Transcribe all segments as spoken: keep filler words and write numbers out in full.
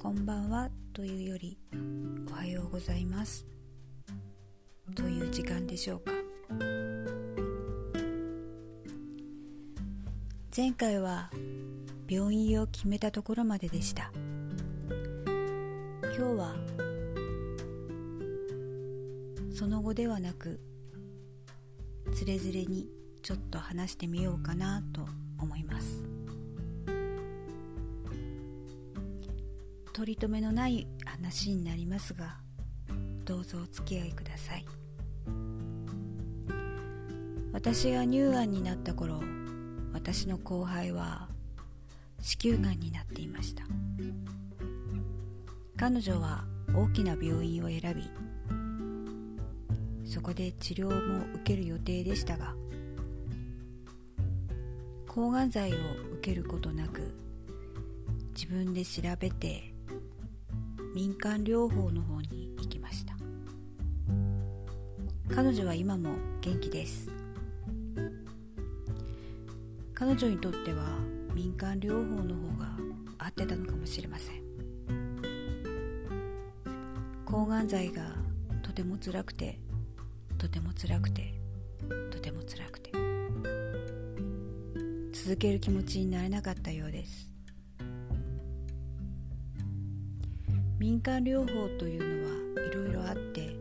こんばんはというよりおはようございますという時間でしょうか。前回は病院を決めたところまででした。今日はその後ではなくつれづれにちょっと話してみようかなと思います。取り留めのない話になりますが、どうぞお付き合いください。私が乳がんになった頃、私の後輩は子宮がんになっていました。彼女は大きな病院を選び、そこで治療も受ける予定でしたが、抗がん剤を受けることなく、自分で調べて民間療法の方に行きました。彼女は今も元気です。彼女にとっては民間療法の方が合ってたのかもしれません。抗がん剤がとても辛くて、とても辛くて、とても辛くて、続ける気持ちになれなかったようです。民間療法というのはいろいろあって、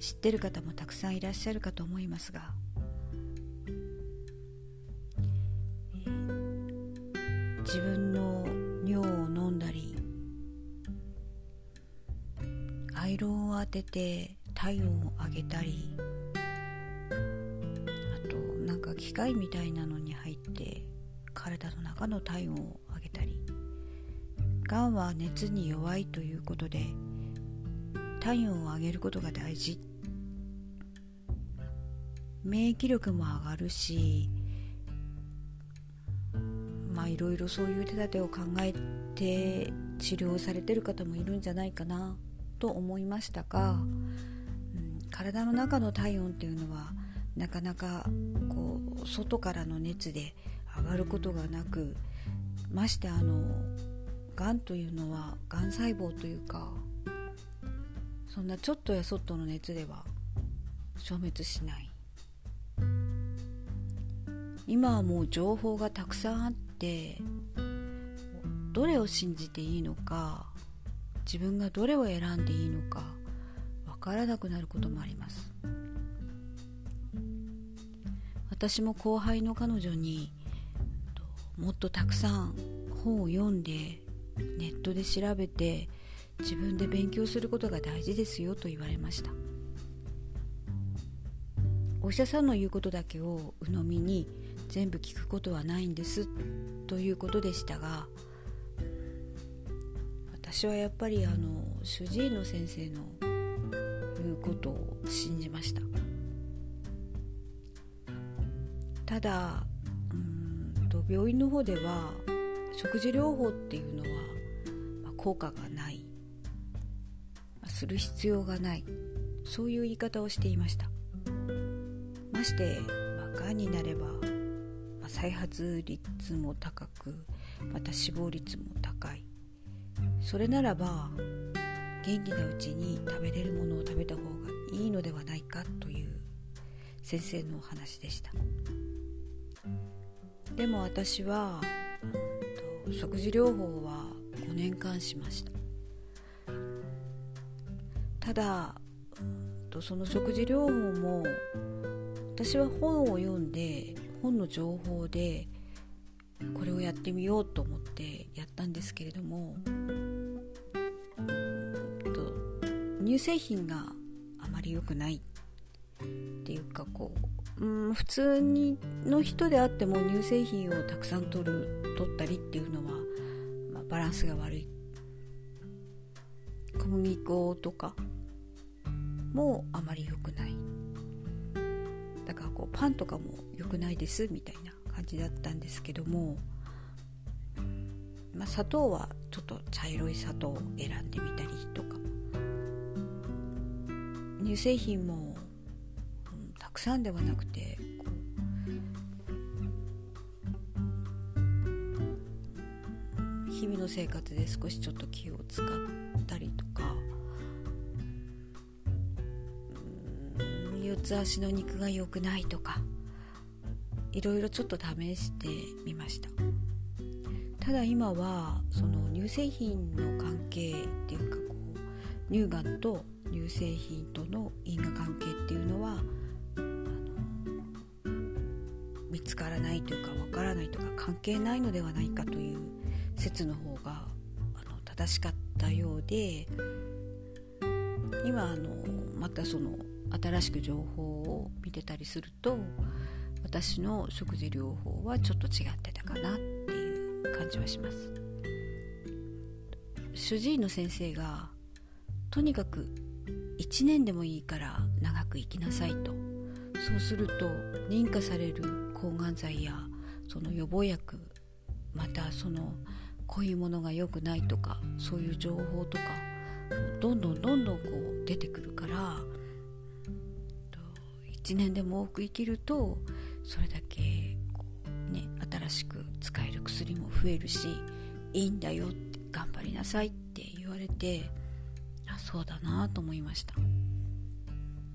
知ってる方もたくさんいらっしゃるかと思いますが、自分の尿を飲んだり、アイロンを当てて体温を上げたり、あとなんか機械みたいなのに入って体の中の体温を上げたり、がんは熱に弱いということで体温を上げることが大事、免疫力も上がるし、まあいろいろそういう手立てを考えて治療されてる方もいるんじゃないかなと思いましたが、うん、体の中の体温っていうのはなかなかこう外からの熱で上がることがなく、ましてあのがんというのはがん細胞というか、そんなちょっとやそっとの熱では消滅しない。今はもう情報がたくさんあって、どれを信じていいのか、自分がどれを選んでいいのかわからなくなることもあります。私も後輩の彼女にもっとたくさん本を読んでネットで調べて自分で勉強することが大事ですよと言われました。お医者さんの言うことだけを鵜呑みに全部聞くことはないんですということでしたが、私はやっぱりあの主治医の先生の言うことを信じました。ただうーんと病院の方では食事療法っていうのは、まあ、効果がない、まあ、する必要がない、そういう言い方をしていました。まして、まあ、がんになれば、まあ、再発率も高く、また死亡率も高い。それならば元気なうちに食べれるものを食べた方がいいのではないかという先生のお話でした。でも私は食事療法はごねんかんしました。ただその食事療法も私は本を読んで本の情報でこれをやってみようと思ってやったんですけれども、乳製品があまり良くないっていうか、こう、うん、普通にの人であっても乳製品をたくさん取る、取ったりっていうのは、まあ、バランスが悪い。小麦粉とかもあまり良くない。だからこうパンとかも良くないですみたいな感じだったんですけども、まあ、砂糖はちょっと茶色い砂糖を選んでみたりとか、乳製品も、うん、たくさんではなくてこう日々のの生活で少しちょっと気を使ったりとか、うーん四つ足の肉が良くないとか、いろいろちょっと試してみました。ただ今はその乳製品の関係っていうか、こう乳がんと乳製品との因果関係っていうのはあの見つからないというか、わからないとか、関係ないのではないかという説の方があの正しかったようで、今あのまたその新しく情報を見てたりすると、私の食事療法はちょっと違ってたかなっていう感じはします。主治医の先生がとにかくいちねんでもいいから長く生きなさいと、そうすると認可される抗がん剤やその予防薬、またそのこういうものが良くないとか、そういう情報とかどんどんどんどんこう出てくるから、いちねんでも多く生きるとそれだけこう、ね、新しく使える薬も増えるし、いいんだよって、頑張りなさいって言われて、あ、そうだなと思いました。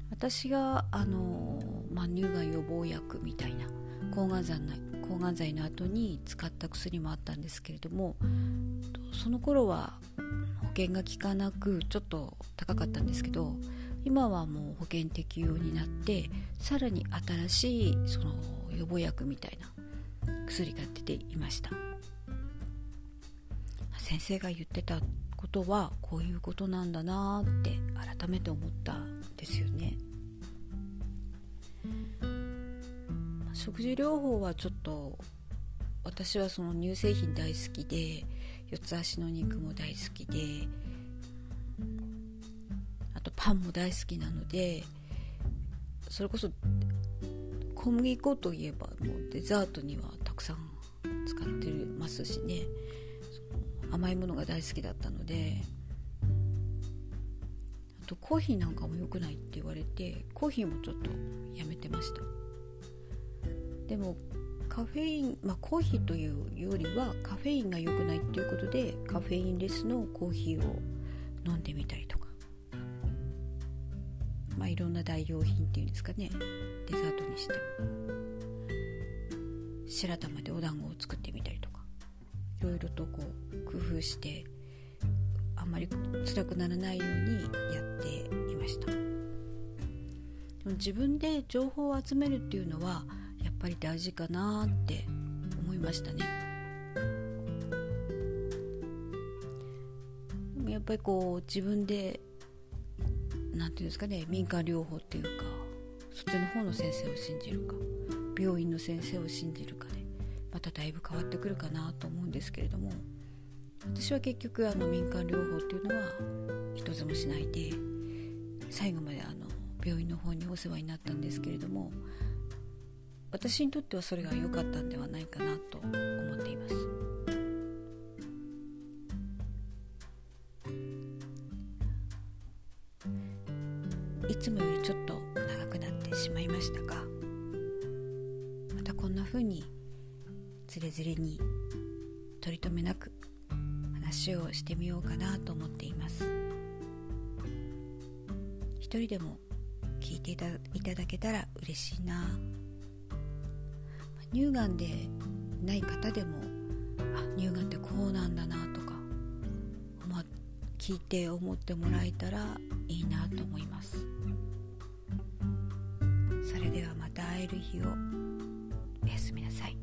私があの、まあ、乳がん予防薬みたいな抗がん剤の抗がん剤の後に使った薬もあったんですけれども、その頃は保険が効かなくちょっと高かったんですけど、今はもう保険適用になって、さらに新しいその予防薬みたいな薬が出ていました。先生が言ってたことはこういうことなんだなって改めて思ったんですよね。食事療法はちょっと私はその乳製品大好きで、四つ足の肉も大好きで、あとパンも大好きなので、それこそ小麦粉といえばもうデザートにはたくさん使ってますしね、甘いものが大好きだったので、あとコーヒーなんかも良くないって言われて、コーヒーもちょっとやめてました。でもカフェイン、まあ、コーヒーというよりはカフェインが良くないということで、カフェインレスのコーヒーを飲んでみたりとか、まあ、いろんな代用品っていうんですかね、デザートにしても白玉でお団子を作ってみたりとか、いろいろとこう工夫してあんまり辛くならないようにやっていました。でも自分で情報を集めるっていうのはやっぱり大事かなって思いましたね。でもやっぱりこう自分でなんていうんですかね、民間療法っていうか、そっちの方の先生を信じるか、病院の先生を信じるかで、ね、まただいぶ変わってくるかなと思うんですけれども、私は結局あの民間療法っていうのは一つもしないで、最後まであの病院の方にお世話になったんですけれども、私にとってはそれが良かったんではないかなと思っています。いつもよりちょっと長くなってしまいましたが、またこんな風にズレズレに取り留めなく話をしてみようかなと思っています。一人でも聞いていた、いただけたら嬉しいな。乳がんでない方でも、あ、乳がんってこうなんだなとか、ま、聞いて思ってもらえたらいいなと思います。それではまた会える日を。おやすみなさい。